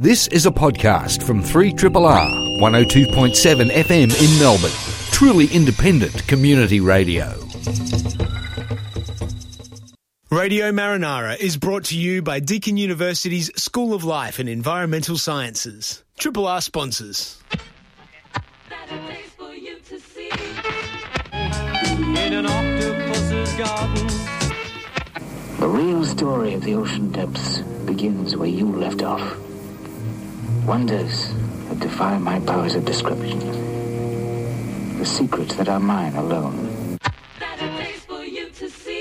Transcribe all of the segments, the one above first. This is a podcast from 3RRR 102.7 FM in Melbourne. Truly independent community radio. Radio Marinara is brought to you by Deakin University's School of Life and Environmental Sciences. 3RRR sponsors. In an octopus's garden. The real story of the ocean depths begins where you left off. Wonders that defy my powers of description. The secrets that are mine alone. That's a place for you to see.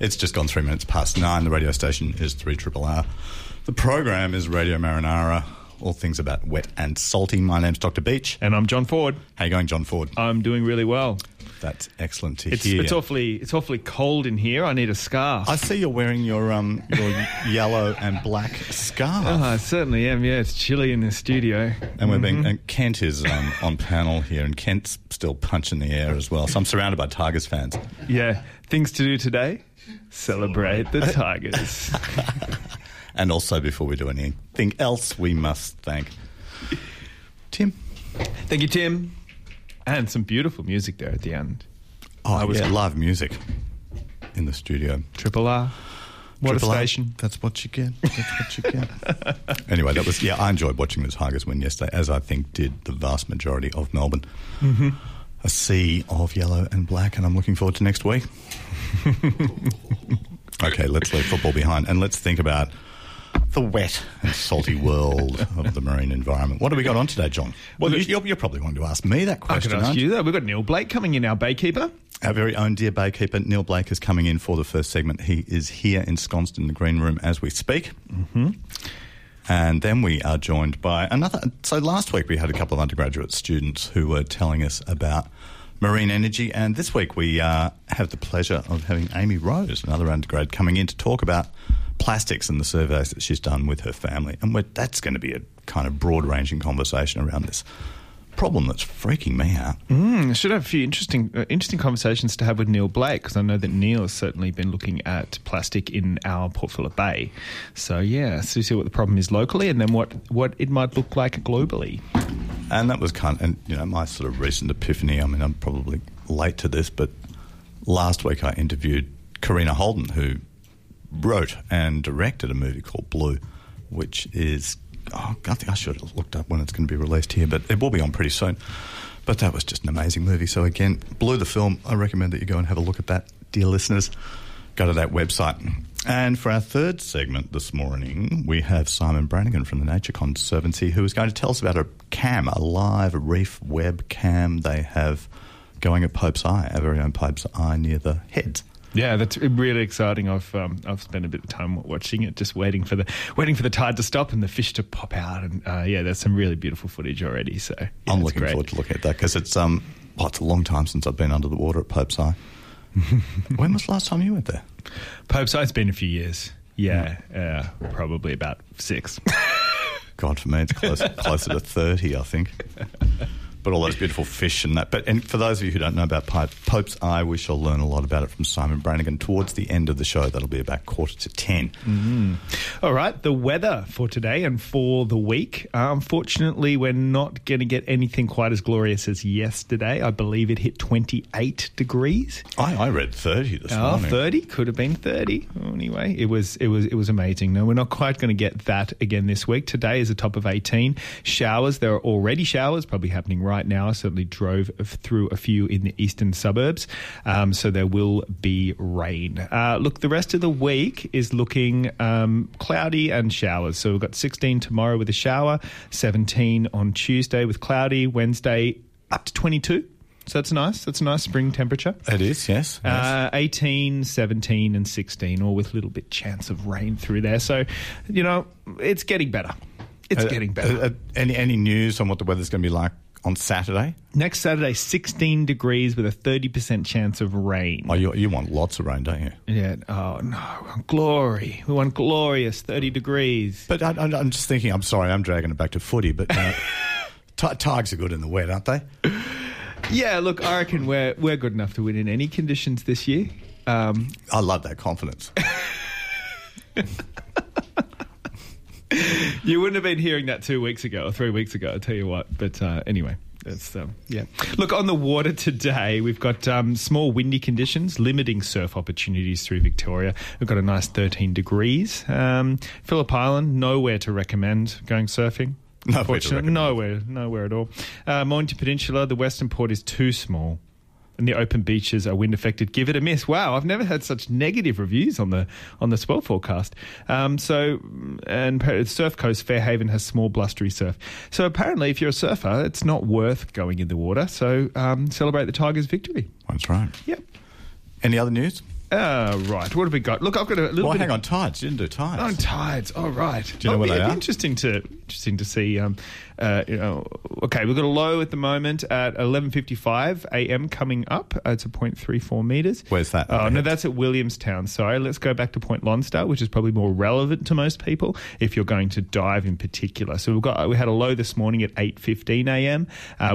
It's just gone 3 minutes past nine. The radio station is 3RRR. The program is Radio Marinara, all things about wet and salty. My name's Dr Beach. And I'm John Ford. How are you going, John Ford? I'm doing really well. That's excellent to hear. It's awfully cold in here. I need a scarf. I see you're wearing your yellow and black scarf. Oh, I certainly am, yeah. It's chilly in the studio. And we're and Kent is on panel here, and Kent's still punching the air as well. So I'm surrounded by Tigers fans. Yeah. Things to do today. Celebrate the Tigers. And also, before we do anything else, we must thank Tim. Thank you, Tim. And some beautiful music there at the end. Oh, it was live music in the studio. 3RRR. What a station. That's what you get. That's what you get. Anyway, that was... Yeah, I enjoyed watching the Tigers win yesterday, as I think did the vast majority of Melbourne. Mm-hmm. A sea of yellow and black, and I'm looking forward to next week. Okay, let's leave football behind and let's think about the wet and salty world of the marine environment. What have we got on today, John? Well, you're probably wanting to ask me that question. I could ask you that. We've got Neil Blake coming in, our Baykeeper. Our very own dear Baykeeper, Neil Blake, is coming in for the first segment. He is here ensconced in the green room as we speak. Mm-hmm. And then we are joined by another... So last week we had a couple of undergraduate students who were telling us about marine energy, and this week we have the pleasure of having Amy Rose, another undergrad, coming in to talk about plastics and the surveys that she's done with her family. And that's going to be a kind of broad-ranging conversation around this problem that's freaking me out. I should have a few interesting conversations to have with Neil Blake, because I know that Neil has certainly been looking at plastic in our Port Phillip Bay. So yeah, so you see what the problem is locally, and then what it might look like globally. And that was my sort of recent epiphany. I mean, I'm probably late to this, but last week I interviewed Karina Holden, who wrote and directed a movie called Blue, which is... Oh, I think I should have looked up when it's going to be released here, but it will be on pretty soon. But that was just an amazing movie. So again, Blue the film, I recommend that you go and have a look at that, dear listeners. Go to that website. And for our third segment this morning, we have Simon Branigan from the Nature Conservancy, who is going to tell us about a cam, a live reef web cam they have going at Pope's Eye, our very own Pope's Eye near the Heads. Yeah, that's really exciting. I've spent a bit of time watching it, just waiting for the tide to stop and the fish to pop out. And there's some really beautiful footage already. So yeah, I'm looking forward to looking at that, because it's a long time since I've been under the water at Pope's Eye, When was the last time you went there? Pope's Eye, it's been a few years. Yeah, probably about 6. God, for me, it's closer to 30, I think. But all those beautiful fish and that. And for those of you who don't know about Pope's Eye, we shall learn a lot about it from Simon Branigan towards the end of the show. That'll be about 10:15. Mm-hmm. All right, the weather for today and for the week. Unfortunately, we're not going to get anything quite as glorious as yesterday. I believe it hit 28 degrees. I read 30 this morning. 30? Could have been 30. Anyway, it was amazing. No, we're not quite going to get that again this week. Today is a top of 18. Showers, there are already showers probably happening right now. I certainly drove through a few in the eastern suburbs, so there will be rain. Look, the rest of the week is looking cloudy and showers. So we've got 16 tomorrow with a shower, 17 on Tuesday with cloudy, Wednesday up to 22. So that's nice. That's a nice spring temperature. It is, yes. Nice. 18, 17 and 16, all with a little bit chance of rain through there. So, you know, it's getting better. It's getting better. Any news on what the weather's going to be like on Saturday? Next Saturday, 16 degrees with a 30% chance of rain. Oh, you want lots of rain, don't you? Yeah. Oh, no. We want glory. We want glorious 30 degrees. But I'm just thinking, I'm sorry, I'm dragging it back to footy, but Tigers are good in the wet, aren't they? Yeah, look, I reckon we're good enough to win in any conditions this year. I love that confidence. You wouldn't have been hearing that 2 weeks ago or 3 weeks ago, I'll tell you what. But anyway, that's, yeah. Look, on the water today, we've got small windy conditions, limiting surf opportunities through Victoria. We've got a nice 13 degrees. Phillip Island, nowhere to recommend going surfing. Unfortunately, nowhere at all. Mornington Peninsula, the western port is too small. And the open beaches are wind affected. Give it a miss. Wow, I've never had such negative reviews on the swell forecast. Surf Coast, Fairhaven has small blustery surf. So apparently, if you're a surfer, it's not worth going in the water. So celebrate the Tigers' victory. That's right. Yep. Any other news? Right. What have we got? Look, I've got a little bit... Well, hang on. Tides. You didn't do tides. Oh, tides. All right. Do you know where they are? It'd be interesting to see... okay, we've got a low at the moment at 11:55 a.m. coming up. It's a 0.34 metres. Where's that? Oh, no, that's at Williamstown. Sorry. Let's go back to Point Lonsdale, which is probably more relevant to most people if you're going to dive in particular. So we had a low this morning at 8:15 a.m.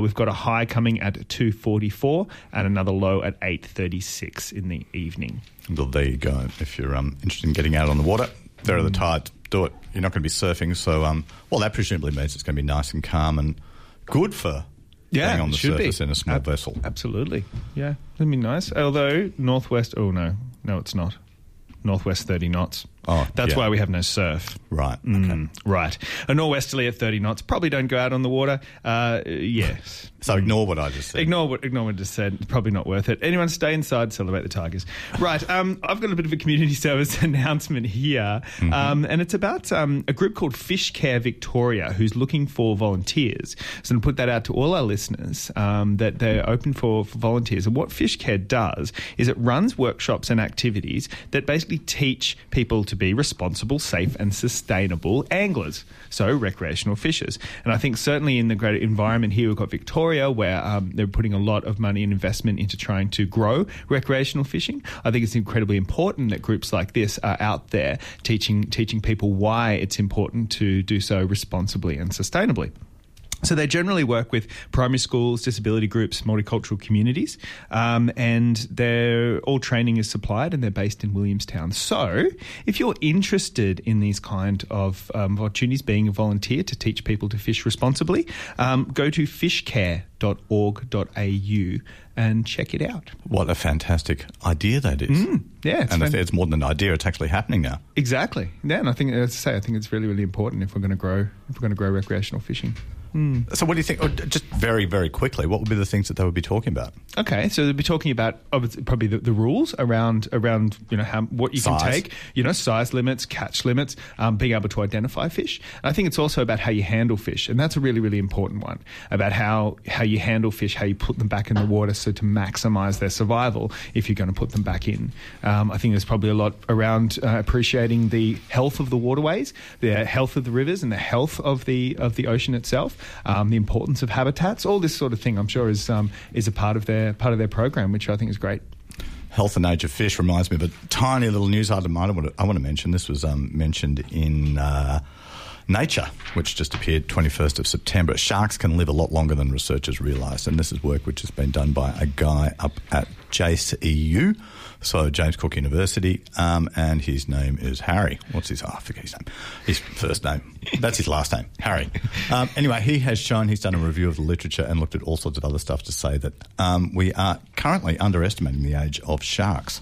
We've got a high coming at 2:44 and another low at 8:36 in the evening. Well, there you go. If you're interested in getting out on the water, there are the tides. Do it. You're not going to be surfing, so that presumably means it's going to be nice and calm and good for being on the surface in a small vessel. Absolutely. Yeah, that'd be nice. Although northwest, no, it's not. Northwest 30 knots. Oh, that's why we have no surf. Right. Okay. Right. A norwesterly at 30 knots. Probably don't go out on the water. Yes. So ignore what I just said. Ignore what I just said. Probably not worth it. Anyone stay inside, celebrate the Tigers. Right. I've got a bit of a community service announcement here. Mm-hmm. And it's about a group called Fish Care Victoria who's looking for volunteers. So I'm going to put that out to all our listeners that they're open for volunteers. And what Fish Care does is it runs workshops and activities that basically teach people to be responsible, safe and sustainable anglers, so recreational fishers. And I think certainly in the greater environment here, we've got Victoria where they're putting a lot of money and investment into trying to grow recreational fishing. I think it's incredibly important that groups like this are out there teaching people why it's important to do so responsibly and sustainably. So they generally work with primary schools, disability groups, multicultural communities, and they're all training is supplied and they're based in Williamstown. So if you're interested in these kind of opportunities, being a volunteer to teach people to fish responsibly, go to fishcare.org.au and check it out. What a fantastic idea that is. Yeah. And it's more than an idea, it's actually happening now. Exactly. Yeah, and I think, as I say, I think it's really, really important if we're going to grow recreational fishing. So what do you think, just very, very quickly, what would be the things that they would be talking about? Okay, so they'd be talking about probably the rules around what you size. Can take, size limits, catch limits, being able to identify fish. And I think it's also about how you handle fish, and that's a really, really important one, about how you handle fish, how you put them back in the water so to maximise their survival if you're going to put them back in. I think there's probably a lot around appreciating the health of the waterways, the health of the rivers and the health of the ocean itself. The importance of habitats, all this sort of thing, I'm sure is a part of their program, which I think is great. Health and Age of Fish reminds me of a tiny little news item I want to mention. This was mentioned in Nature, which just appeared 21st of September. Sharks can live a lot longer than researchers realise, and this is work which has been done by a guy up at JCEU, so James Cook University, and his name is Harry. What's his? I forget his name. His first name. That's his last name, Harry. Anyway, he has shown, he's done a review of the literature and looked at all sorts of other stuff to say that we are currently underestimating the age of sharks,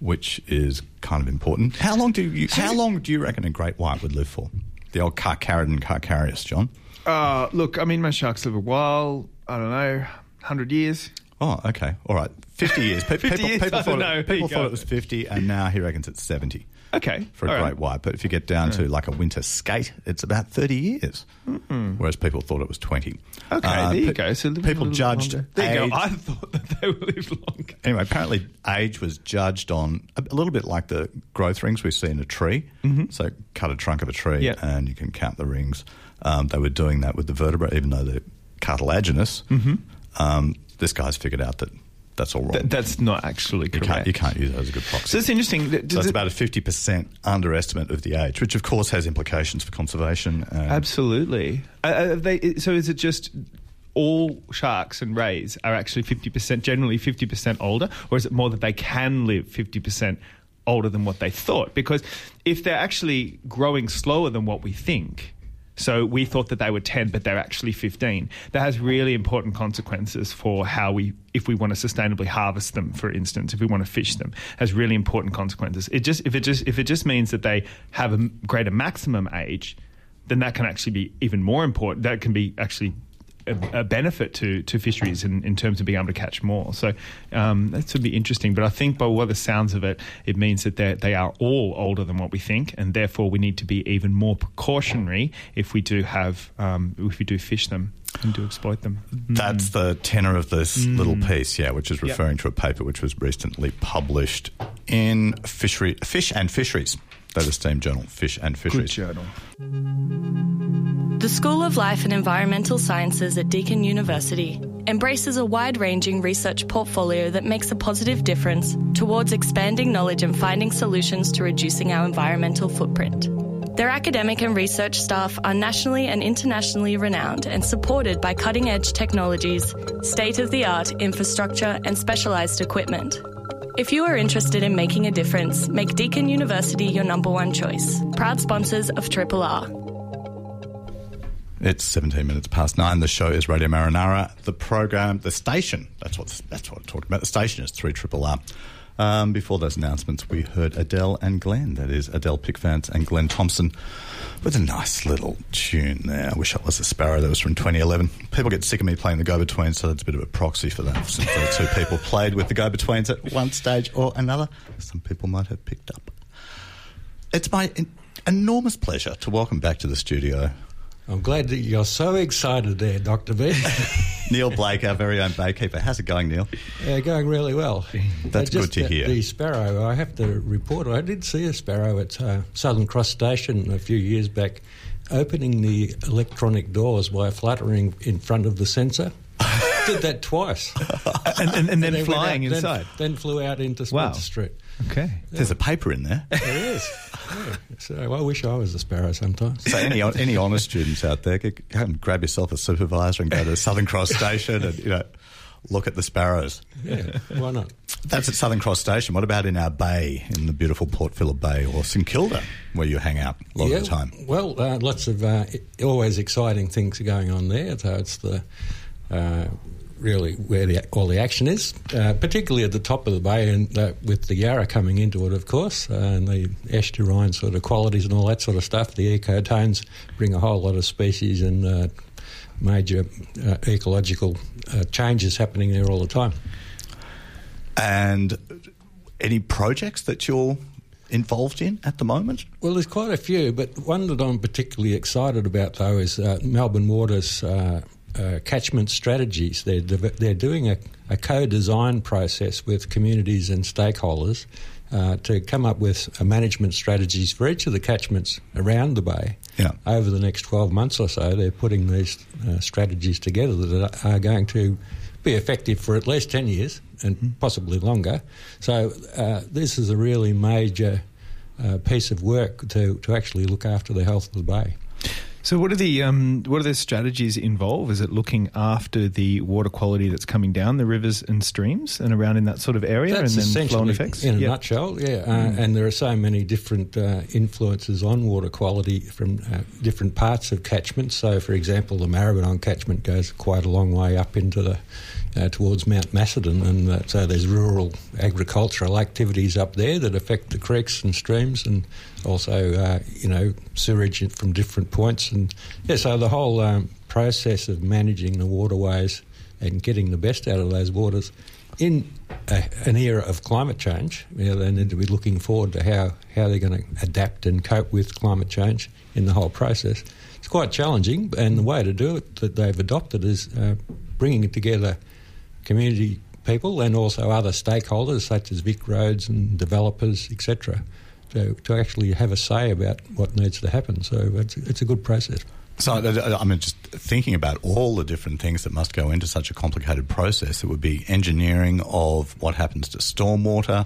which is kind of important. How long do you reckon a great white would live for? The old Carcharodon carcharias, John. Look, I mean, most sharks live a while. I don't know, 100 years. Oh, okay. All right. 50 years. People thought it was 50, and now he reckons it's 70. Okay. For a great white. But if you get down to like a winter skate, it's about 30 years, whereas people thought it was 20. Okay, there you go. So people judged age. There you go. I thought that they would live longer. Anyway, apparently age was judged on a little bit like the growth rings we see in a tree. Mm-hmm. So cut a trunk of a tree and you can count the rings. They were doing that with the vertebrae, even though they're cartilaginous. Mm-hmm. This guy's figured out that that's all wrong. That's not actually correct. You can't use that as a good proxy. So it's interesting. It's about a 50% underestimate of the age, which of course has implications for conservation. Absolutely. So is it just all sharks and rays are actually 50%, generally 50% older, or is it more that they can live 50% older than what they thought? Because if they're actually growing slower than what we think... So we thought that they were 10, but they're actually 15. That has really important consequences for how we, if we want to sustainably harvest them, for instance, if we want to fish them, has really important consequences. If it just means that they have a greater maximum age, then that can actually be even more important. That can be actually a benefit to fisheries in terms of being able to catch more. So that should be interesting. But I think by all the sounds of it, it means that they are all older than what we think, and therefore we need to be even more precautionary if we do have if we do fish them and do exploit them. That's the tenor of this little piece, which is referring to a paper which was recently published in Fish and Fisheries, that esteemed journal, Fish and Fisheries. Good journal. The School of Life and Environmental Sciences at Deakin University embraces a wide-ranging research portfolio that makes a positive difference towards expanding knowledge and finding solutions to reducing our environmental footprint. Their academic and research staff are nationally and internationally renowned and supported by cutting-edge technologies, state-of-the-art infrastructure and specialised equipment. If you are interested in making a difference, make Deakin University your number one choice. Proud sponsors of 3RRR. It's 17 minutes past 9. The show is Radio Marinara. The program, the station, that's what I'm talking about. The station is 3RRR. Before those announcements, we heard Adele and Glenn. That is Adele Pickvance and Glenn Thompson with a nice little tune there. I wish I was a sparrow. That was from 2011. People get sick of me playing the go-between, so that's a bit of a proxy for that, since the two people played with the go-betweens at one stage or another. Some people might have picked up. It's my enormous pleasure to welcome back to the studio... I'm glad that you're so excited there, Dr. Beach. Neil Blake, our very own Baykeeper. How's it going, Neil? Going really well. That's good to hear. The sparrow, I have to report, I did see a sparrow at Southern Cross Station a few years back opening the electronic doors by fluttering in front of the sensor. Did that twice. and then flying out, inside. Then flew out into Spencer Street. Okay. Yeah. There's a paper in there. There is. Yeah. So I wish I was a sparrow sometimes. So any honours students out there, go and grab yourself a supervisor and go to Southern Cross Station and, look at the sparrows. Yeah, why not? That's at Southern Cross Station. What about in our bay, in the beautiful Port Phillip Bay or St Kilda, where you hang out a lot of the time? Well, lots of always exciting things are going on there. So it's the... really where all the action is, particularly at the top of the bay and with the Yarra coming into it, of course, and the estuarine sort of qualities and all that sort of stuff. The ecotones bring a whole lot of species and major ecological changes happening there all the time. And any projects that you're involved in at the moment? Well, there's quite a few, but one that I'm particularly excited about, though, is Melbourne Water's... catchment strategies. They're doing a co-design process with communities and stakeholders to come up with management strategies for each of the catchments around the bay. Yeah. Over the next 12 months or so, they're putting these strategies together that are going to be effective for at least 10 years and possibly longer. So this is a really major piece of work to actually look after the health of the bay. So what are the strategies involved? Is it looking after the water quality that's coming down the rivers and streams and around in that sort of area, that's and then flow and effects? In a nutshell, yeah. And there are so many different influences on water quality from different parts of catchments. So, for example, the Maribyrnong catchment goes quite a long way up into the towards Mount Macedon, and so there's rural agricultural activities up there that affect the creeks and streams, and also sewerage from different points. And yeah, so the whole process of managing the waterways and getting the best out of those waters in an era of climate change, they need to be looking forward to how they're going to adapt and cope with climate change in the whole process. It's quite challenging, and the way to do it that they've adopted is bringing it together community people and also other stakeholders such as Vic Roads and developers, etc., to actually have a say about what needs to happen. So it's a good process. So I mean, just thinking about all the different things that must go into such a complicated process, it would be engineering of what happens to stormwater,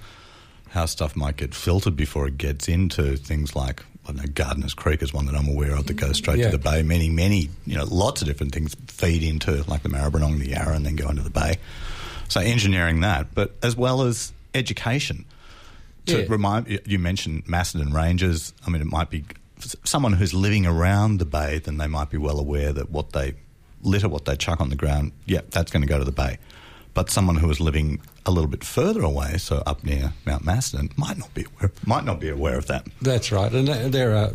how stuff might get filtered before it gets into things like, I know Gardeners Creek is one that I'm aware of that goes straight to the bay. Many, lots of different things feed into, like the Maribyrnong, the Yarra, and then go into the bay. So engineering that, but as well as education. To remind, you mentioned Macedon Ranges. I mean, it might be someone who's living around the bay, then they might be well aware that what they litter, what they chuck on the ground, that's going to go to the bay. But someone who is living a little bit further away, so up near Mount Macedon, might not be aware of that. That's right, and there are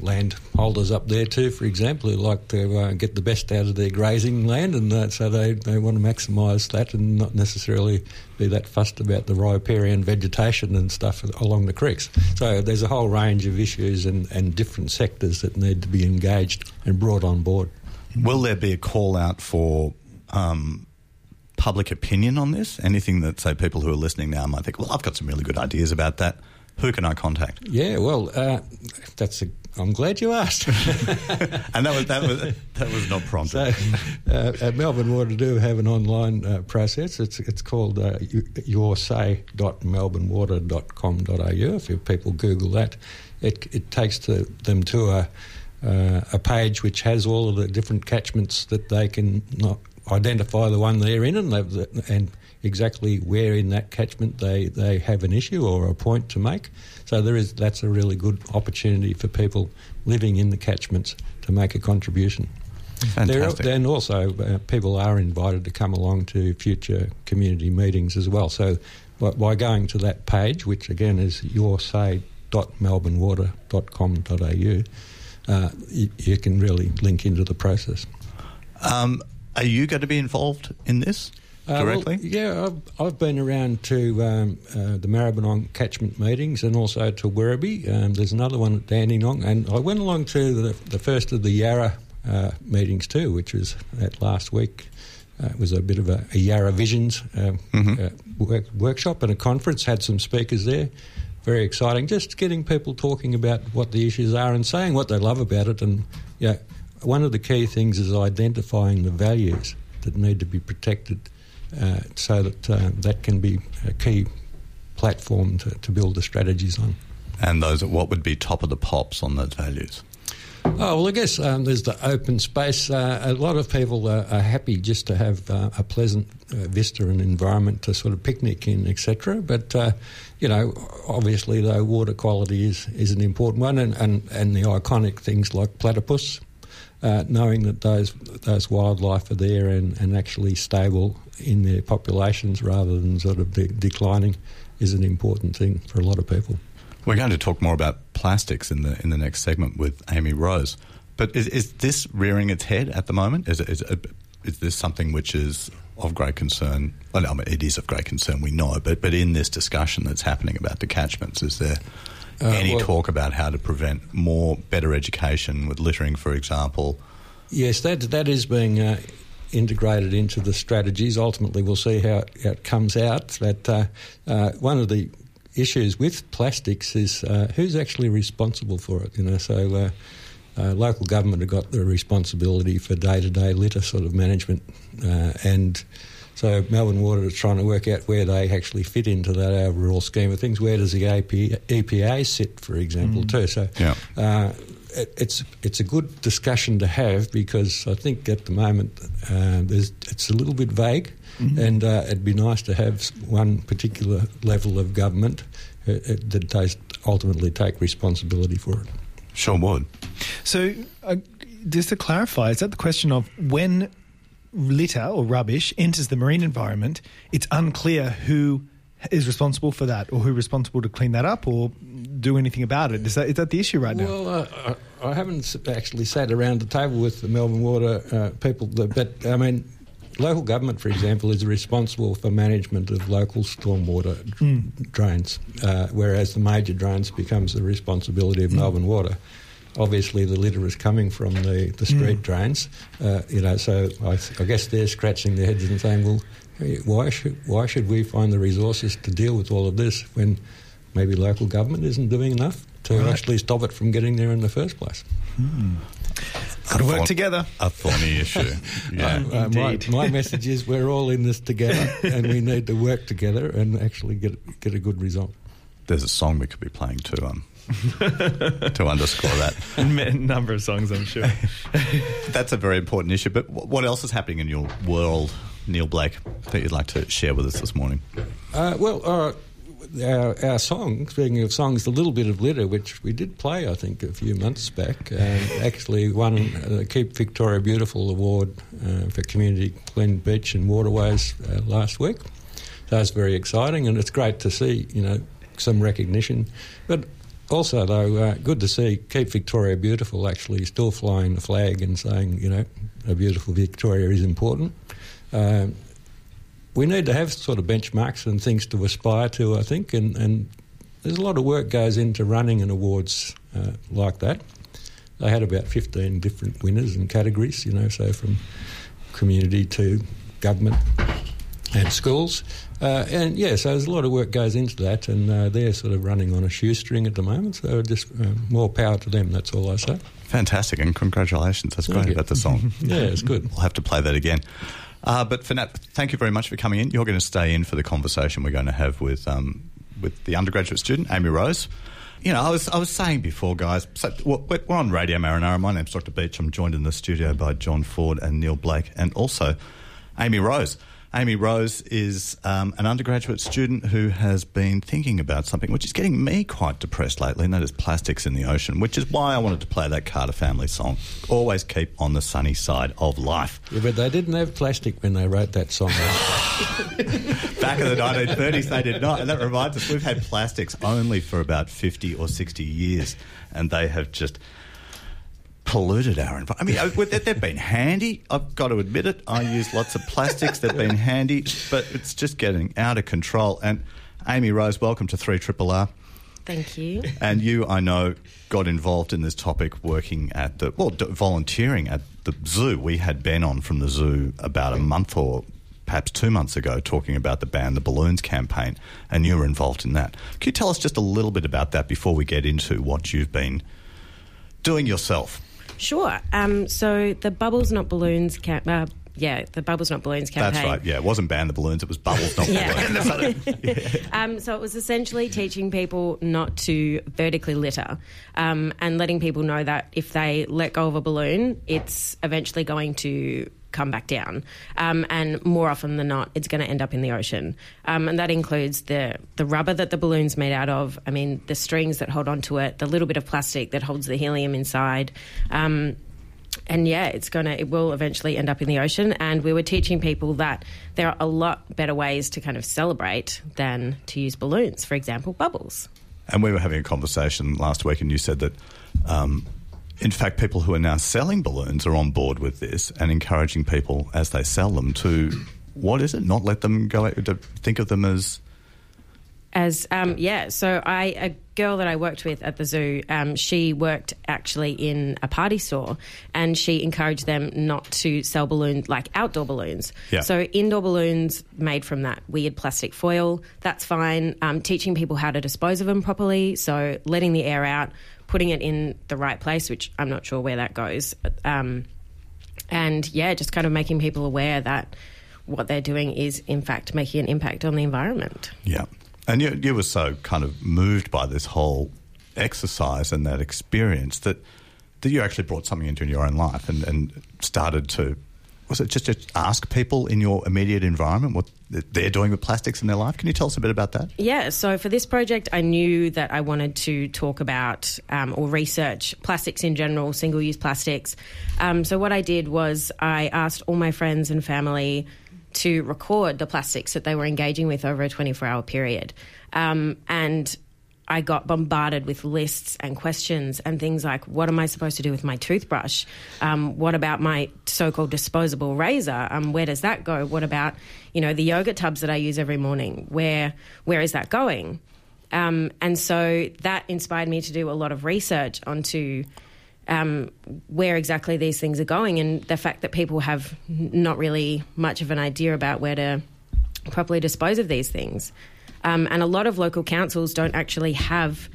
landholders up there too, for example, who like to get the best out of their grazing land, and so they want to maximise that and not necessarily be that fussed about the riparian vegetation and stuff along the creeks. So there's a whole range of issues and different sectors that need to be engaged and brought on board. Will there be a call out for public opinion on this? Anything that, say, people who are listening now might think, well, I've got some really good ideas about that. Who can I contact? Yeah, well, I'm glad you asked. And that was not prompted. So, at Melbourne Water do have an online process. It's called yoursay.melbournewater.com.au. If people Google that, it takes them to a page which has all of the different catchments that they can identify the one they're in and exactly where in that catchment they have an issue or a point to make. So that's a really good opportunity for people living in the catchments to make a contribution. Fantastic. And also people are invited to come along to future community meetings as well. So by going to that page, which again is yoursay.melbournewater.com.au, you can really link into the process. Are you going to be involved in this directly? I've been around to the Maribyrnong catchment meetings and also to Werribee. There's another one at Dandenong. And I went along to the first of the Yarra meetings too, which was that last week. It was a bit of a Yarra Visions workshop and a conference. Had some speakers there. Very exciting. Just getting people talking about what the issues are and saying what they love about it. And, one of the key things is identifying the values that need to be protected so that that can be a key platform to build the strategies on. And those are what would be top of the pops on those values? Oh, well, I guess there's the open space. A lot of people are happy just to have a pleasant vista and environment to sort of picnic in, etc. But, obviously, though, water quality is an important one and the iconic things like platypus. Knowing that those wildlife are there and actually stable in their populations rather than sort of declining is an important thing for a lot of people. We're going to talk more about plastics in the next segment with Amy Rose. But is this rearing its head at the moment? Is this something which is of great concern? Well, I mean, it is of great concern, we know, but in this discussion that's happening about the catchments, is there talk about how to prevent better education with littering, for example? Yes, that is being integrated into the strategies. Ultimately, we'll see how it comes out. But one of the issues with plastics is who's actually responsible for it. So local government have got the responsibility for day-to-day litter sort of management and So Melbourne Water is trying to work out where they actually fit into that overall scheme of things. Where does the EPA sit, for example, too? So it's a good discussion to have, because I think at the moment it's a little bit vague, and it'd be nice to have one particular level of government that does ultimately take responsibility for it. Sure would. So just to clarify, is that the question of when litter or rubbish enters the marine environment, it's unclear who is responsible for that, or who's responsible to clean that up or do anything about it? Is that the issue right now? Well, I haven't actually sat around the table with the Melbourne Water people, but I mean, local government, for example, is responsible for management of local stormwater drains, whereas the major drains becomes the responsibility of Melbourne Water. Obviously, the litter is coming from the street drains, so I guess they're scratching their heads and saying, well, why should we find the resources to deal with all of this when maybe local government isn't doing enough to actually stop it from getting there in the first place? Got to work together. A thorny issue. Yeah. My message is we're all in this together and we need to work together and actually get a good result. There's a song we could be playing too to underscore that. A number of songs, I'm sure. That's a very important issue. But what else is happening in your world, Neil Blake, that you'd like to share with us this morning? Our song, speaking of songs, The Little Bit of Litter, which we did play, I think, a few months back, actually won the Keep Victoria Beautiful award for community clean beach and waterways last week. So that's very exciting, and it's great to see, some recognition. But also, though, good to see Keep Victoria Beautiful actually still flying the flag and saying, a beautiful Victoria is important. We need to have sort of benchmarks and things to aspire to, I think, and there's a lot of work goes into running an awards like that. They had about 15 different winners and categories, so from community to government and schools. So there's a lot of work goes into that, and they're sort of running on a shoestring at the moment, so just more power to them, that's all I say. Fantastic, and congratulations. That's great about the song. Yeah, it's good. We'll have to play that again. But for Nat, thank you very much for coming in. You're going to stay in for the conversation we're going to have with the undergraduate student, Amy Rose. I was saying before, guys, so we're on Radio Marinara. My name's Dr Beach. I'm joined in the studio by John Ford and Neil Blake, and also Amy Rose. Amy Rose is an undergraduate student who has been thinking about something which is getting me quite depressed lately, and that is plastics in the ocean, which is why I wanted to play that Carter family song, Always Keep on the Sunny Side of Life. Yeah, but they didn't have plastic when they wrote that song. Back in the 1930s, they did not, and that reminds us, we've had plastics only for about 50 or 60 years, and they have just polluted our environment. I mean, they've been handy. I've got to admit it. I use lots of plastics. They've been handy, but it's just getting out of control. And Amy Rose, welcome to 3RRR. Thank you. And you, I know, got involved in this topic working at volunteering at the zoo. We had Ben on from the zoo about a month or perhaps 2 months ago talking about the Ban the Balloons campaign, and you were involved in that. Can you tell us just a little bit about that before we get into what you've been doing yourself? Sure. So the Bubbles Not Balloons the Bubbles Not Balloons campaign. That's right, yeah. It wasn't Ban the Balloons, it was Bubbles Not Balloons. So it was essentially teaching people not to vertically litter and letting people know that if they let go of a balloon, it's eventually going to come back down. And more often than not, it's going to end up in the ocean. And that includes the rubber that the balloon's made out of, I mean, the strings that hold onto it, the little bit of plastic that holds the helium inside. It will eventually end up in the ocean. And we were teaching people that there are a lot better ways to kind of celebrate than to use balloons, for example, bubbles. And we were having a conversation last week and you said that in fact, people who are now selling balloons are on board with this and encouraging people as they sell them to, not let them go, to think of them as... a girl that I worked with at the zoo, she worked actually in a party store and she encouraged them not to sell balloons, like outdoor balloons. Yeah. So indoor balloons made from that weird plastic foil, that's fine. Teaching people how to dispose of them properly, so letting the air out, putting it in the right place, which I'm not sure where that goes. Just kind of making people aware that what they're doing is, in fact, making an impact on the environment. Yeah. And you were so kind of moved by this whole exercise and that experience that you actually brought something into your own life and started to, was it just to ask people in your immediate environment what they're doing with plastics in their life? Can you tell us a bit about that? Yeah, so for this project, I knew that I wanted to talk about or research plastics in general, single-use plastics. So what I did was I asked all my friends and family to record the plastics that they were engaging with over a 24-hour period. And I got bombarded with lists and questions and things like, what am I supposed to do with my toothbrush? What about my so-called disposable razor? Where does that go? What about, the yogurt tubs that I use every morning? Where is that going? And so that inspired me to do a lot of research onto where exactly these things are going, and the fact that people have not really much of an idea about where to properly dispose of these things. And a lot of local councils don't actually have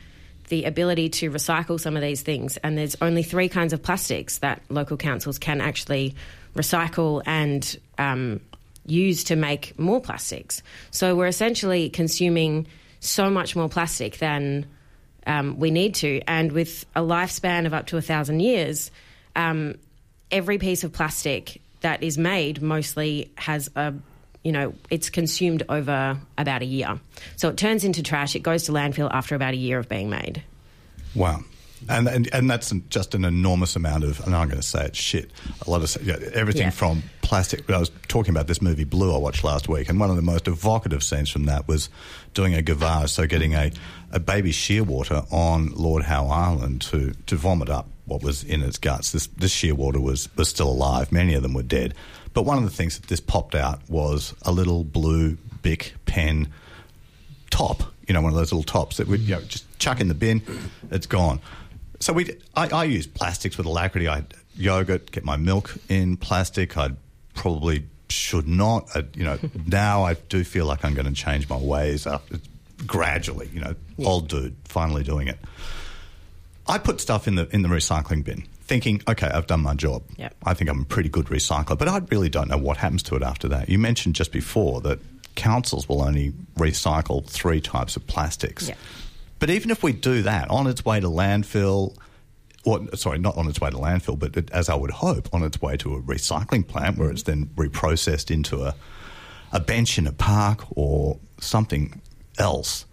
the ability to recycle some of these things. And there's only 3 kinds of plastics that local councils can actually recycle and use to make more plastics. So we're essentially consuming so much more plastic than we need to. And with a lifespan of up to 1,000 years, every piece of plastic that is made mostly has a it's consumed over about a year. So it turns into trash. It goes to landfill after about a year of being made. Wow. And that's just an enormous amount of, and I'm going to say it's shit, a lot of everything from plastic. I was talking about this movie Blue I watched last week, and one of the most evocative scenes from that was doing a gavage, so getting a baby shearwater on Lord Howe Island to vomit up what was in its guts. This shearwater was still alive. Many of them were dead. But one of the things that this popped out was a little blue Bic pen top, one of those little tops that we just chuck in the bin, it's gone. So I use plastics with alacrity. I'd yogurt, get my milk in plastic. I probably should not. Now I do feel like I'm going to change my ways gradually, old dude finally doing it. I put stuff in the recycling bin, thinking, okay, I've done my job. Yep. I think I'm a pretty good recycler, but I really don't know what happens to it after that. You mentioned just before that councils will only recycle 3 types of plastics. Yep. But even if we do that, on its way to landfill, not on its way to landfill, but as I would hope, on its way to a recycling plant where it's then reprocessed into a bench in a park or something else,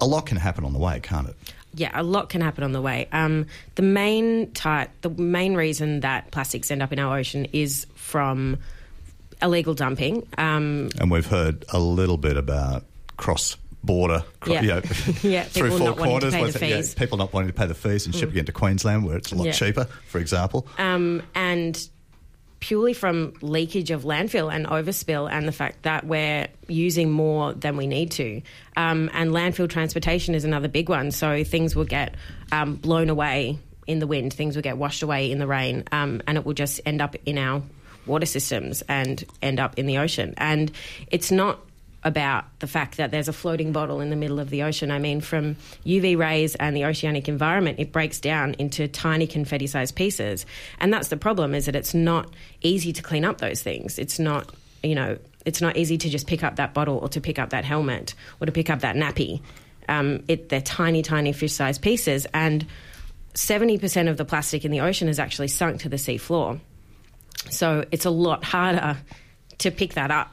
a lot can happen on the way, can't it? Yeah, a lot can happen on the way. The main reason that plastics end up in our ocean is from illegal dumping. And we've heard a little bit about cross-border, through four quarters. People not wanting to pay the fees and shipping into Queensland where it's a lot cheaper, for example. And purely from leakage of landfill and overspill and the fact that we're using more than we need to. And landfill transportation is another big one. So things will get blown away in the wind, things will get washed away in the rain, and it will just end up in our water systems and end up in the ocean. And it's not about the fact that there's a floating bottle in the middle of the ocean. I mean, from UV rays and the oceanic environment, it breaks down into tiny confetti-sized pieces. And that's the problem, is that it's not easy to clean up those things. It's not, it's not easy to just pick up that bottle or to pick up that helmet or to pick up that nappy. They're tiny, tiny fish-sized pieces. And 70% of the plastic in the ocean is actually sunk to the sea floor. So it's a lot harder to pick that up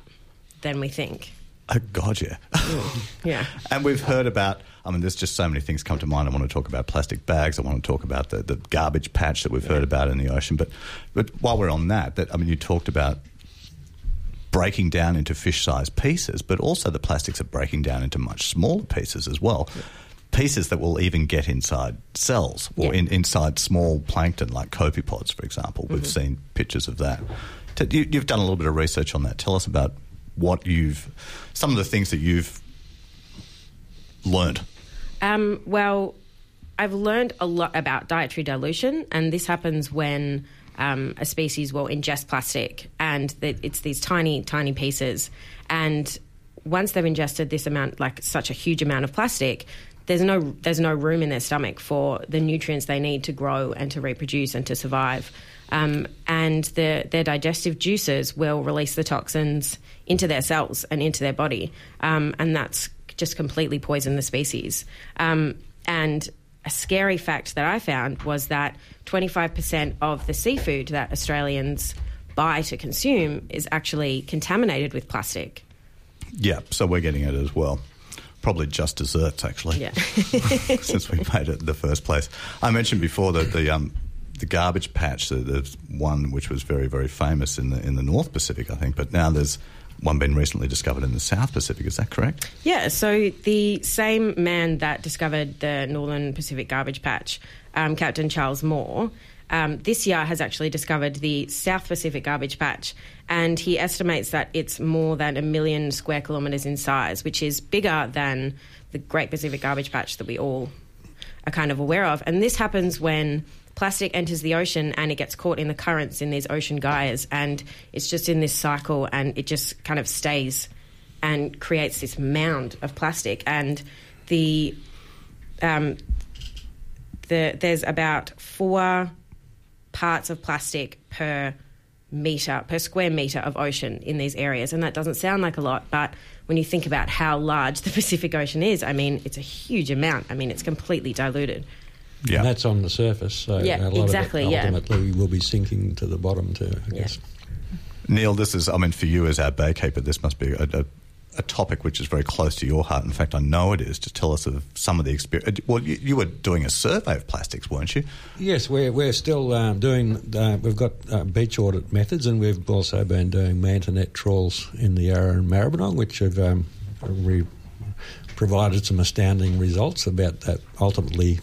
than we think. Oh, God, yeah. Yeah. And we've heard about, there's just so many things come to mind. I want to talk about plastic bags. I want to talk about the garbage patch that we've heard about in the ocean. But while we're on that, you talked about breaking down into fish-sized pieces, but also the plastics are breaking down into much smaller pieces as well, pieces that will even get inside cells or inside small plankton like copepods, for example. We've seen pictures of that. You've done a little bit of research on that. Tell us about some of the things that you've learned. Well, I've learned a lot about dietary dilution, and this happens when a species will ingest plastic, and it's these tiny, tiny pieces. And once they've ingested this amount, like such a huge amount of plastic, there's no room in their stomach for the nutrients they need to grow and to reproduce and to survive. And their digestive juices will release the toxins into their cells and into their body, and that's just completely poisoned the species. And a scary fact that I found was that 25% of the seafood that Australians buy to consume is actually contaminated with plastic. Yeah, so we're getting it as well. Probably just desserts, actually, yeah. Since we made it in the first place. I mentioned before that the garbage patch, the one which was very, very famous in the North Pacific, I think, but now there's one been recently discovered in the South Pacific. Is that correct? Yeah, so the same man that discovered the Northern Pacific Garbage Patch, Captain Charles Moore, this year has actually discovered the South Pacific Garbage Patch, and he estimates that it's more than 1 million square kilometres in size, which is bigger than the Great Pacific Garbage Patch that we all are kind of aware of. And this happens when plastic enters the ocean and it gets caught in the currents in these ocean gyres, and it's just in this cycle, and it just kind of stays and creates this mound of plastic. And there's about 4 parts of plastic per square metre of ocean in these areas. And that doesn't sound like a lot, but when you think about how large the Pacific Ocean is, I mean, it's a huge amount. I mean, it's completely diluted. Yeah. And that's on the surface, so yeah, a lot exactly, of it ultimately will be sinking to the bottom too, I guess. Neil, this is, I mean, for you as our baykeeper, this must be a topic which is very close to your heart. In fact, I know it is. Just tell us of some of the experience. Well, you were doing a survey of plastics, weren't you? Yes, we're still doing. We've got beach audit methods, and we've also been doing mantanet trawls in the Yarra and Maribyrnong, which have provided some astounding results about that. Ultimately,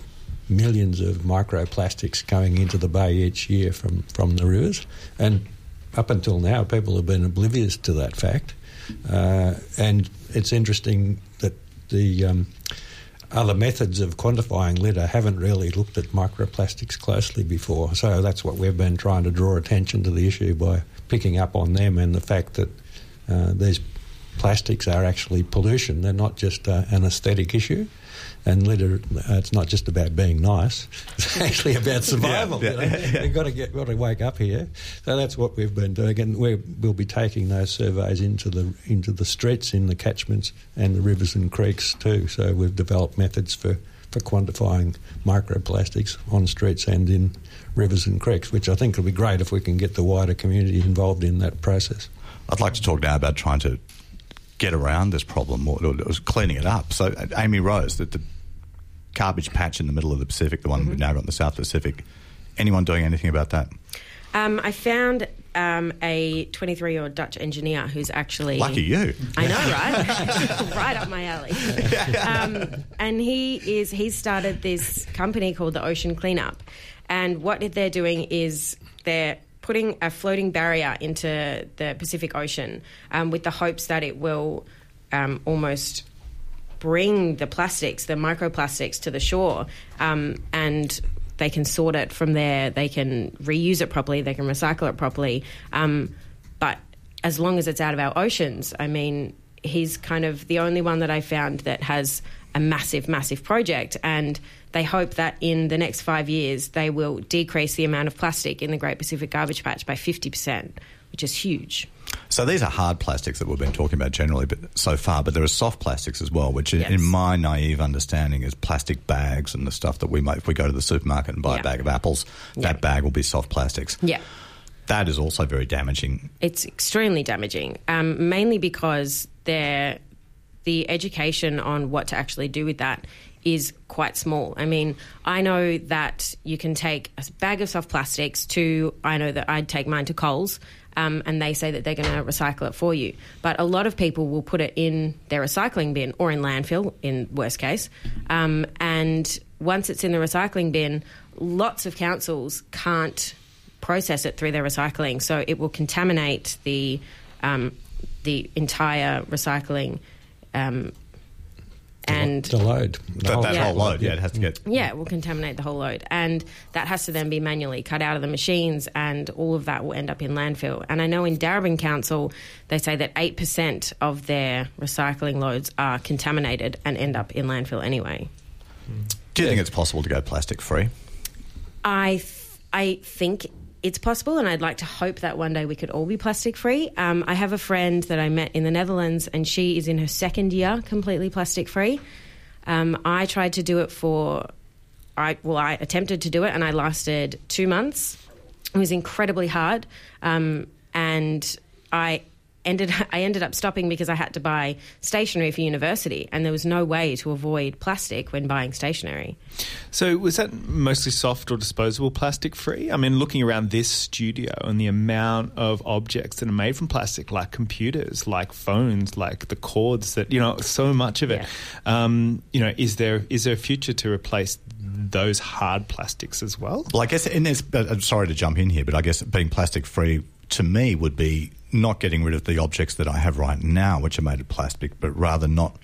millions of microplastics going into the bay each year from the rivers, and up until now, people have been oblivious to that fact. And it's interesting that the other methods of quantifying litter haven't really looked at microplastics closely before. So that's what we've been trying to draw attention to the issue by picking up on them, and the fact that these plastics are actually pollution. They're not just an aesthetic issue. And litter, it's not just about being nice. It's actually about survival. We've got to wake up here. So that's what we've been doing, and we'll be taking those surveys into the streets, in the catchments, and the rivers and creeks too. So we've developed methods for quantifying microplastics on streets and in rivers and creeks, which I think will be great if we can get the wider community involved in that process. I'd like to talk now about trying to get around this problem or cleaning it up. So, Amy Rose, the garbage patch in the middle of the Pacific, the one we've now got in the South Pacific, anyone doing anything about that? I found a 23-year-old Dutch engineer who's actually... Lucky you. I know, right? Right up my alley. And he's started this company called the Ocean Cleanup. And what they're doing is they're putting a floating barrier into the Pacific Ocean with the hopes that it will almost bring the plastics, the microplastics, to the shore, and they can sort it from there, they can reuse it properly, they can recycle it properly. But as long as it's out of our oceans, I mean, he's kind of the only one that I found that has a massive, massive project, and they hope that in the next 5 years they will decrease the amount of plastic in the Great Pacific Garbage Patch by 50%, which is huge. So these are hard plastics that we've been talking about generally but there are soft plastics as well, which in my naive understanding is plastic bags and the stuff that we make. If we go to the supermarket and buy a bag of apples, that bag will be soft plastics. Yeah. That is also very damaging. It's extremely damaging, mainly because the education on what to actually do with that is quite small. I mean, I know that you can take a bag of soft plastics I know that I'd take mine to Coles, and they say that they're going to recycle it for you. But a lot of people will put it in their recycling bin or in landfill, in worst case. And once it's in the recycling bin, lots of councils can't process it through their recycling. So it will contaminate the entire recycling and the load. That whole load, it has to get... Yeah, it will contaminate the whole load. And that has to then be manually cut out of the machines, and all of that will end up in landfill. And I know in Darabin Council, they say that 8% of their recycling loads are contaminated and end up in landfill anyway. Do you think it's possible to go plastic free? I think it's possible, and I'd like to hope that one day we could all be plastic free. I have a friend that I met in the Netherlands, and she is in her second year completely plastic free. I tried to do it for... I attempted to do it, and I lasted 2 months. It was incredibly hard, and I ended up stopping because I had to buy stationery for university, and there was no way to avoid plastic when buying stationery. So was that mostly soft or disposable plastic free? I mean, looking around this studio and the amount of objects that are made from plastic, like computers, like phones, like the cords that, you know, so much of it. Yeah. You know, is there a future to replace those hard plastics as well? Well, I guess, and I'm sorry to jump in here, but I guess being plastic free to me would be not getting rid of the objects that I have right now, which are made of plastic, but rather not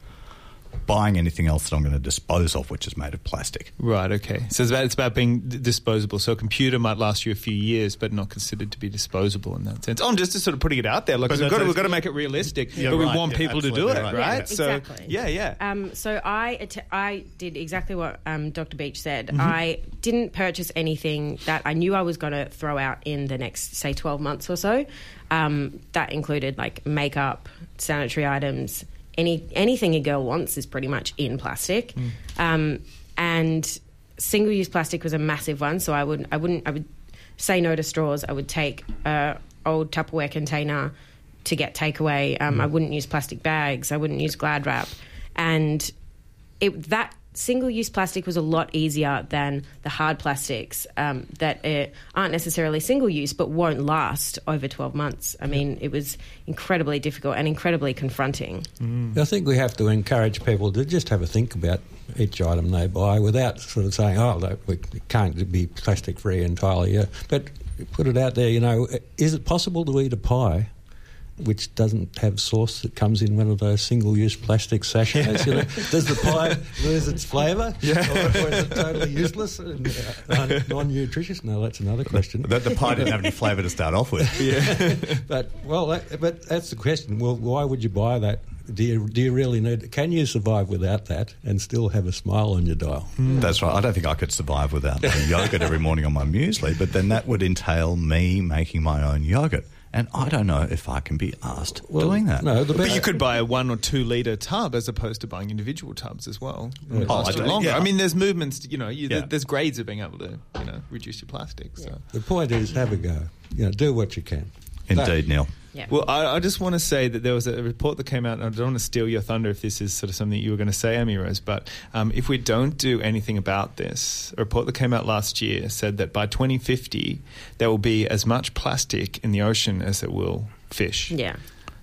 buying anything else that I'm going to dispose of, which is made of plastic. Right, okay. So it's about being disposable. So a computer might last you a few years, but not considered to be disposable in that sense. Oh, I'm just sort of putting it out there. Like, we've got to make it realistic, but we want people to do it, right? Yeah, so, exactly. Yeah. So I did exactly what Dr. Beach said. Mm-hmm. I didn't purchase anything that I knew I was going to throw out in the next, say, 12 months or so. That included, like, makeup, sanitary items. Anything a girl wants is pretty much in plastic, and single-use plastic was a massive one. So I would say no to straws. I would take old Tupperware container to get takeaway. I wouldn't use plastic bags. I wouldn't use Glad wrap, and that single-use plastic was a lot easier than the hard plastics that aren't necessarily single-use but won't last over 12 months. I mean, it was incredibly difficult and incredibly confronting. Mm. I think we have to encourage people to just have a think about each item they buy without sort of saying, we can't be plastic-free entirely. Yeah. But put it out there, you know, is it possible to eat a pie which doesn't have sauce that comes in one of those single-use plastic sachets? Yeah. You know, does the pie lose its flavour? Yeah. Or is it totally useless and non-nutritious? No, that's another question. The pie didn't have any flavour to start off with. Yeah. But that's the question. Well, why would you buy that? Do you really need... Can you survive without that and still have a smile on your dial? Mm. That's right. I don't think I could survive without yogurt every morning on my muesli, but then that would entail me making my own yogurt. And I don't know if I can be asked doing that. No, but you could buy a 1 or 2 litre tub as opposed to buying individual tubs as well. Mm. Longer. Yeah. I mean, there's movements, you know, there's grades of being able to, you know, reduce your plastics. Yeah. So. The point is, have a go. You know, do what you can. Indeed, Neil. Yeah. Well, I just want to say that there was a report that came out, and I don't want to steal your thunder if this is sort of something you were going to say, Amy Rose, but if we don't do anything about this, a report that came out last year said that by 2050 there will be as much plastic in the ocean as there will fish. Yeah.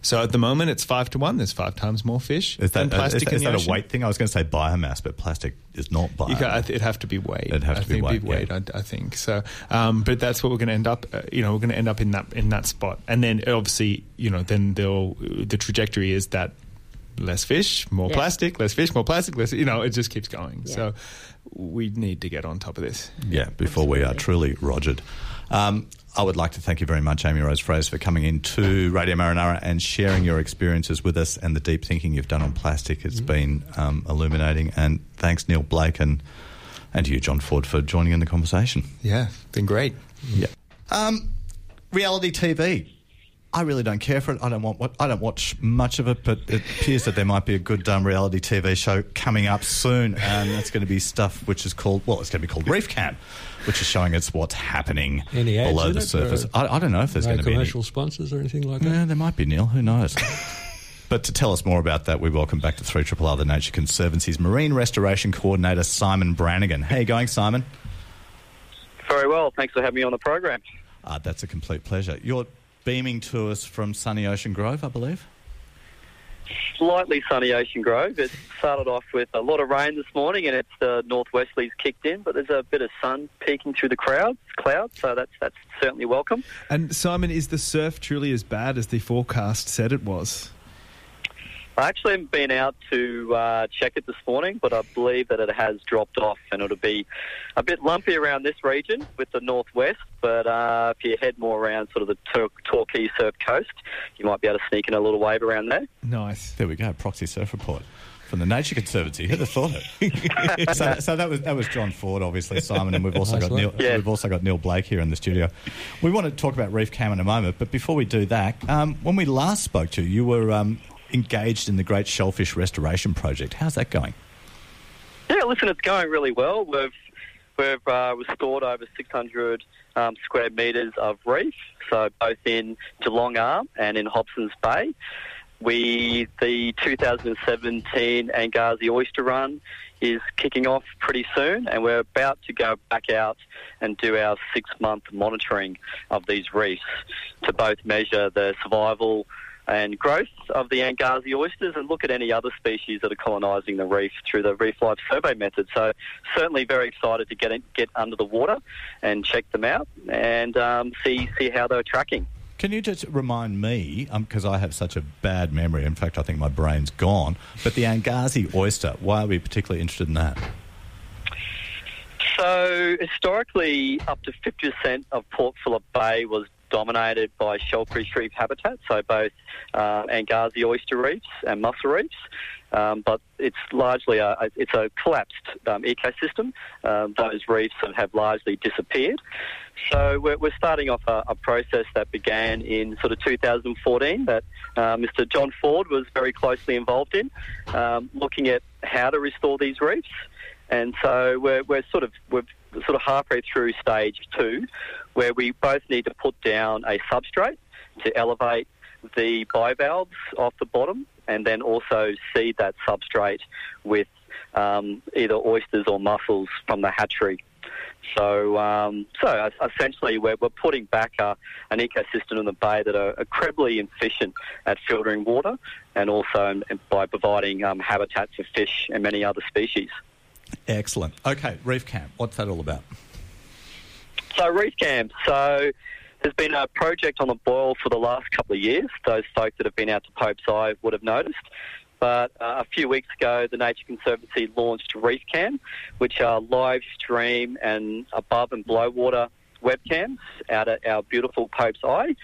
So at the moment it's 5 to 1. There's 5 times more fish than plastic in the ocean. Is that a weight thing? I was going to say biomass, but plastic is not biomass. It'd have to be weight. I think so. But that's what we're going to end up. We're going to end up in that spot. And then obviously, you know, then the trajectory is that less fish, more plastic, less fish, more plastic, less. You know, it just keeps going. Yeah. So we need to get on top of this. Yeah, before Absolutely. We are truly rogered. I would like to thank you very much, Amy Rose Fraser, for coming in to Radio Marinara and sharing your experiences with us and the deep thinking you've done on plastic. It's been illuminating. And thanks, Neil Blake, and to you, John Ford, for joining in the conversation. Yeah, been great. Yeah. Reality TV. I really don't care for it. I don't watch much of it, but it appears that there might be a good reality TV show coming up soon, and that's going to be stuff which is called... Well, it's going to be called ReefCam, which is showing us what's happening below the surface. I don't know if there's going to be any... commercial sponsors or anything like that? No, there might be, Neil. Who knows? But to tell us more about that, we welcome back to 3RRR, the Nature Conservancy's Marine Restoration Coordinator, Simon Branigan. How are you going, Simon? Very well. Thanks for having me on the program. That's a complete pleasure. You're beaming to us from sunny Ocean Grove, I believe? Slightly sunny Ocean Grove. It started off with a lot of rain this morning, and it's the northwesterlies kicked in, but there's a bit of sun peeking through the clouds, so that's certainly welcome. And Simon, is the surf truly as bad as the forecast said it was? I actually haven't been out to check it this morning, but I believe that it has dropped off, and it'll be a bit lumpy around this region with the northwest, but if you head more around sort of the Torquay surf coast, you might be able to sneak in a little wave around there. Nice. There we go, proxy surf report. From the Nature Conservancy. Who'd have thought it? So that was John Ford, obviously, Simon, and we've also got Neil Blake here in the studio. We want to talk about ReefCam in a moment, but before we do that, when we last spoke to you, you were engaged in the Great Shellfish Restoration Project. How's that going? Yeah, listen, it's going really well. We've restored over 600 square metres of reef, so both in Geelong Arm and in Hobson's Bay. The 2017 Angasi oyster run is kicking off pretty soon, and we're about to go back out and do our 6-month monitoring of these reefs to both measure the survival and growth of the Angasi oysters and look at any other species that are colonising the reef through the reef life survey method. So certainly very excited to get under the water and check them out and see how they're tracking. Can you just remind me, because I have such a bad memory, in fact I think my brain's gone, but the Angasi oyster, why are we particularly interested in that? So historically up to 50% of Port Phillip Bay was dominated by shellfish reef habitat, so both Angasi oyster reefs and mussel reefs, but it's largely a collapsed ecosystem. Those reefs have largely disappeared. So we're starting off a process that began in sort of 2014 that Mr. John Ford was very closely involved in, looking at how to restore these reefs. And so we're sort of halfway through stage 2, where we both need to put down a substrate to elevate the bivalves off the bottom and then also seed that substrate with either oysters or mussels from the hatchery. So essentially we're putting back an ecosystem in the bay that are incredibly efficient at filtering water and also by providing habitat for fish and many other species. Excellent. Okay, ReefCam, what's that all about? So ReefCam, there's been a project on the boil for the last couple of years. Those folk that have been out to Pope's Eye would have noticed. But a few weeks ago, the Nature Conservancy launched ReefCam, which are live stream and above and below water webcams out at our beautiful Pope's Eye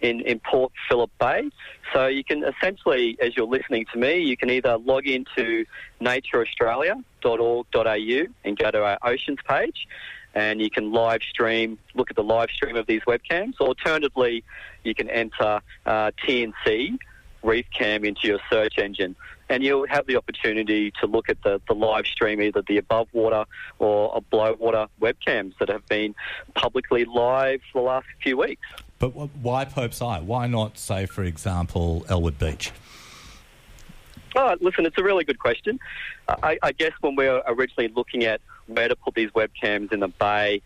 in Port Phillip Bay. So you can essentially, as you're listening to me, you can either log into natureaustralia.org.au and go to our Oceans page, and you can live stream, look at the live stream of these webcams. Alternatively, you can enter TNC ReefCam into your search engine, and you'll have the opportunity to look at the live stream, either the above water or below water webcams that have been publicly live for the last few weeks. But why Pope's Eye? Why not, say, for example, Elwood Beach? Oh, listen, it's a really good question. I guess when we were originally looking at where to put these webcams in the bay,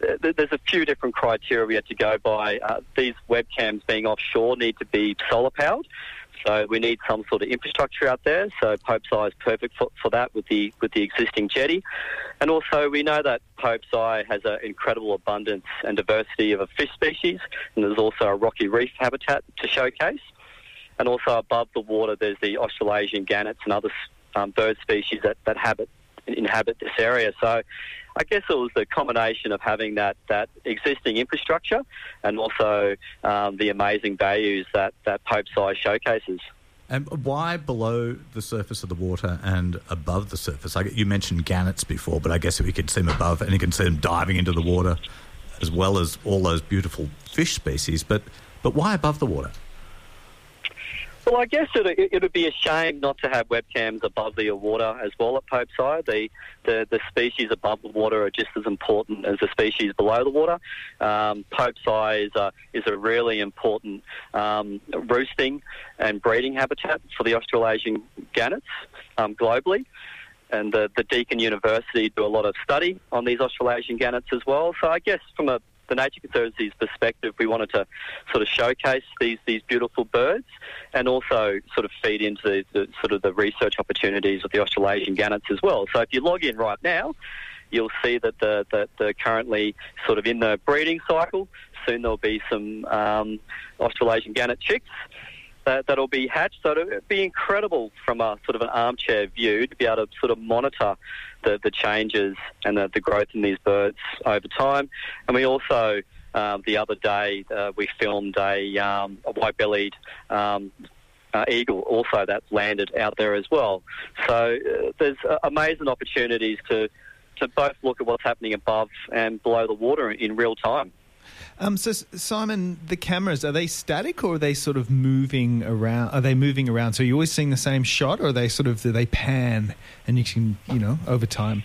there's a few different criteria we had to go by. These webcams being offshore need to be solar powered, so we need some sort of infrastructure out there. So Pope's Eye is perfect for that with the existing jetty. And also we know that Pope's Eye has an incredible abundance and diversity of a fish species, and there's also a rocky reef habitat to showcase. And also above the water there's the Australasian gannets and other bird species that inhabit this area. So I guess it was the combination of having that existing infrastructure and also the amazing values that Pope's Eye showcases. And why below the surface of the water and above the surface? You mentioned gannets before, but I guess we could see them above and you can see them diving into the water as well as all those beautiful fish species. But why above the water? Well, I guess it would be a shame not to have webcams above the water as well at Pope's Eye. The species above the water are just as important as the species below the water. Pope's Eye is a really important roosting and breeding habitat for the Australasian gannets globally. And the Deakin University do a lot of study on these Australasian gannets as well. So I guess from the Nature Conservancy's perspective, we wanted to sort of showcase these beautiful birds and also sort of feed into the sort of the research opportunities of the Australasian gannets as well. So if you log in right now, you'll see that they're currently sort of in the breeding cycle. Soon there'll be some Australasian gannet chicks that'll be hatched. So it'll be incredible from a sort of an armchair view to be able to sort of monitor the changes and the growth in these birds over time. And we also, the other day, we filmed a white-bellied eagle also that's landed out there as well. So there's amazing opportunities to both look at what's happening above and below the water in real time. So, Simon, the cameras, are they static or are they sort of moving around? Are they moving around? So you're always seeing the same shot, or are they sort of, do they pan and you can, you know, over time?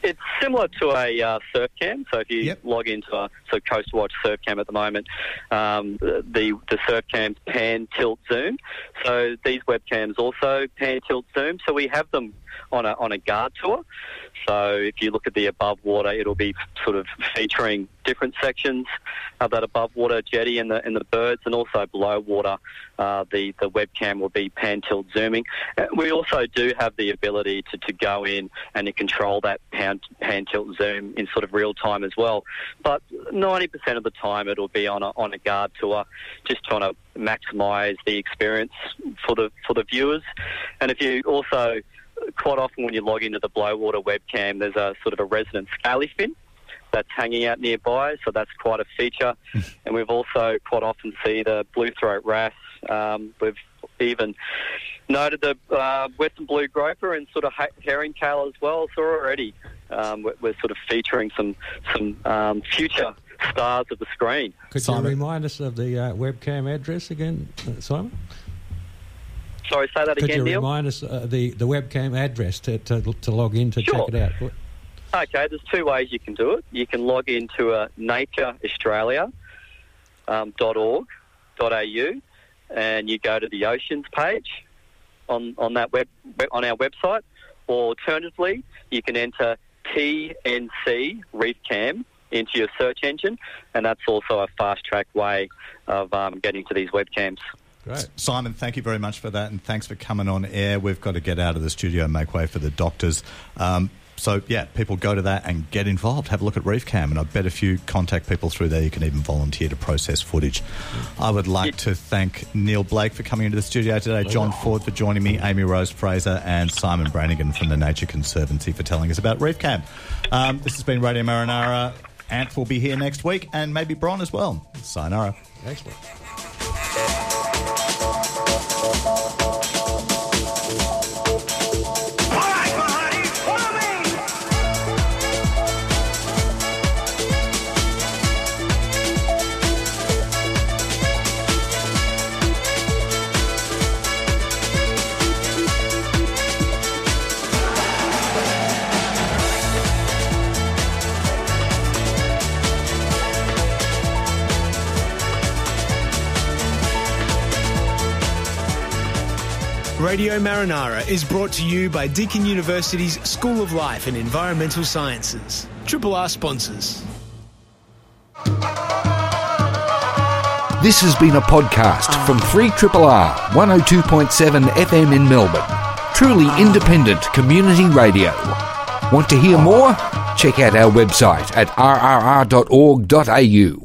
It's similar to a surf cam. So if you log into a Coastal Watch surf cam at the moment, the surf cams pan, tilt, zoom. So these webcams also pan, tilt, zoom. So we have them on a guard tour. So if you look at the above water, it'll be sort of featuring different sections of that above water jetty and the birds, and also below water, the webcam will be pan, tilt, zooming. We also do have the ability to go in and to control that pan, tilt, zoom in sort of real time as well. But 90% of the time, it'll be on a guard tour, just trying to maximise the experience for the viewers. And if you also, quite often when you log into the blowwater webcam, there's a sort of a resident scaly fin that's hanging out nearby, so that's quite a feature. And we've also quite often see the blue-throat wrasse. We've even noted the western blue groper and sort of herringtail as well. So already we're sort of featuring some future stars of the screen. Could Simon, you remind us of the webcam address again, Simon? Sorry, say that again, Neil. Could you remind us the webcam address to log in to check it out? Okay, there's two ways you can do it. You can log into natureaustralia.org.au and you go to the oceans page on that web on our website, or alternatively, you can enter TNC ReefCam into your search engine, and that's also a fast-track way of getting to these webcams. Great. Simon, thank you very much for that, and thanks for coming on air. We've got to get out of the studio and make way for the doctors. So, yeah, people go to that and get involved. Have a look at ReefCam, and I bet if you contact people through there, you can even volunteer to process footage. I would like to thank Neil Blake for coming into the studio today, John Ford for joining me, Amy Rose Fraser, and Simon Branigan from the Nature Conservancy for telling us about ReefCam. This has been Radio Marinara. Ant will be here next week, and maybe Bron as well. Sayonara. Excellent. Radio Marinara is brought to you by Deakin University's School of Life and Environmental Sciences. RRR sponsors. This has been a podcast from 3RRR 102.7 FM in Melbourne. Truly independent community radio. Want to hear more? Check out our website at rrr.org.au.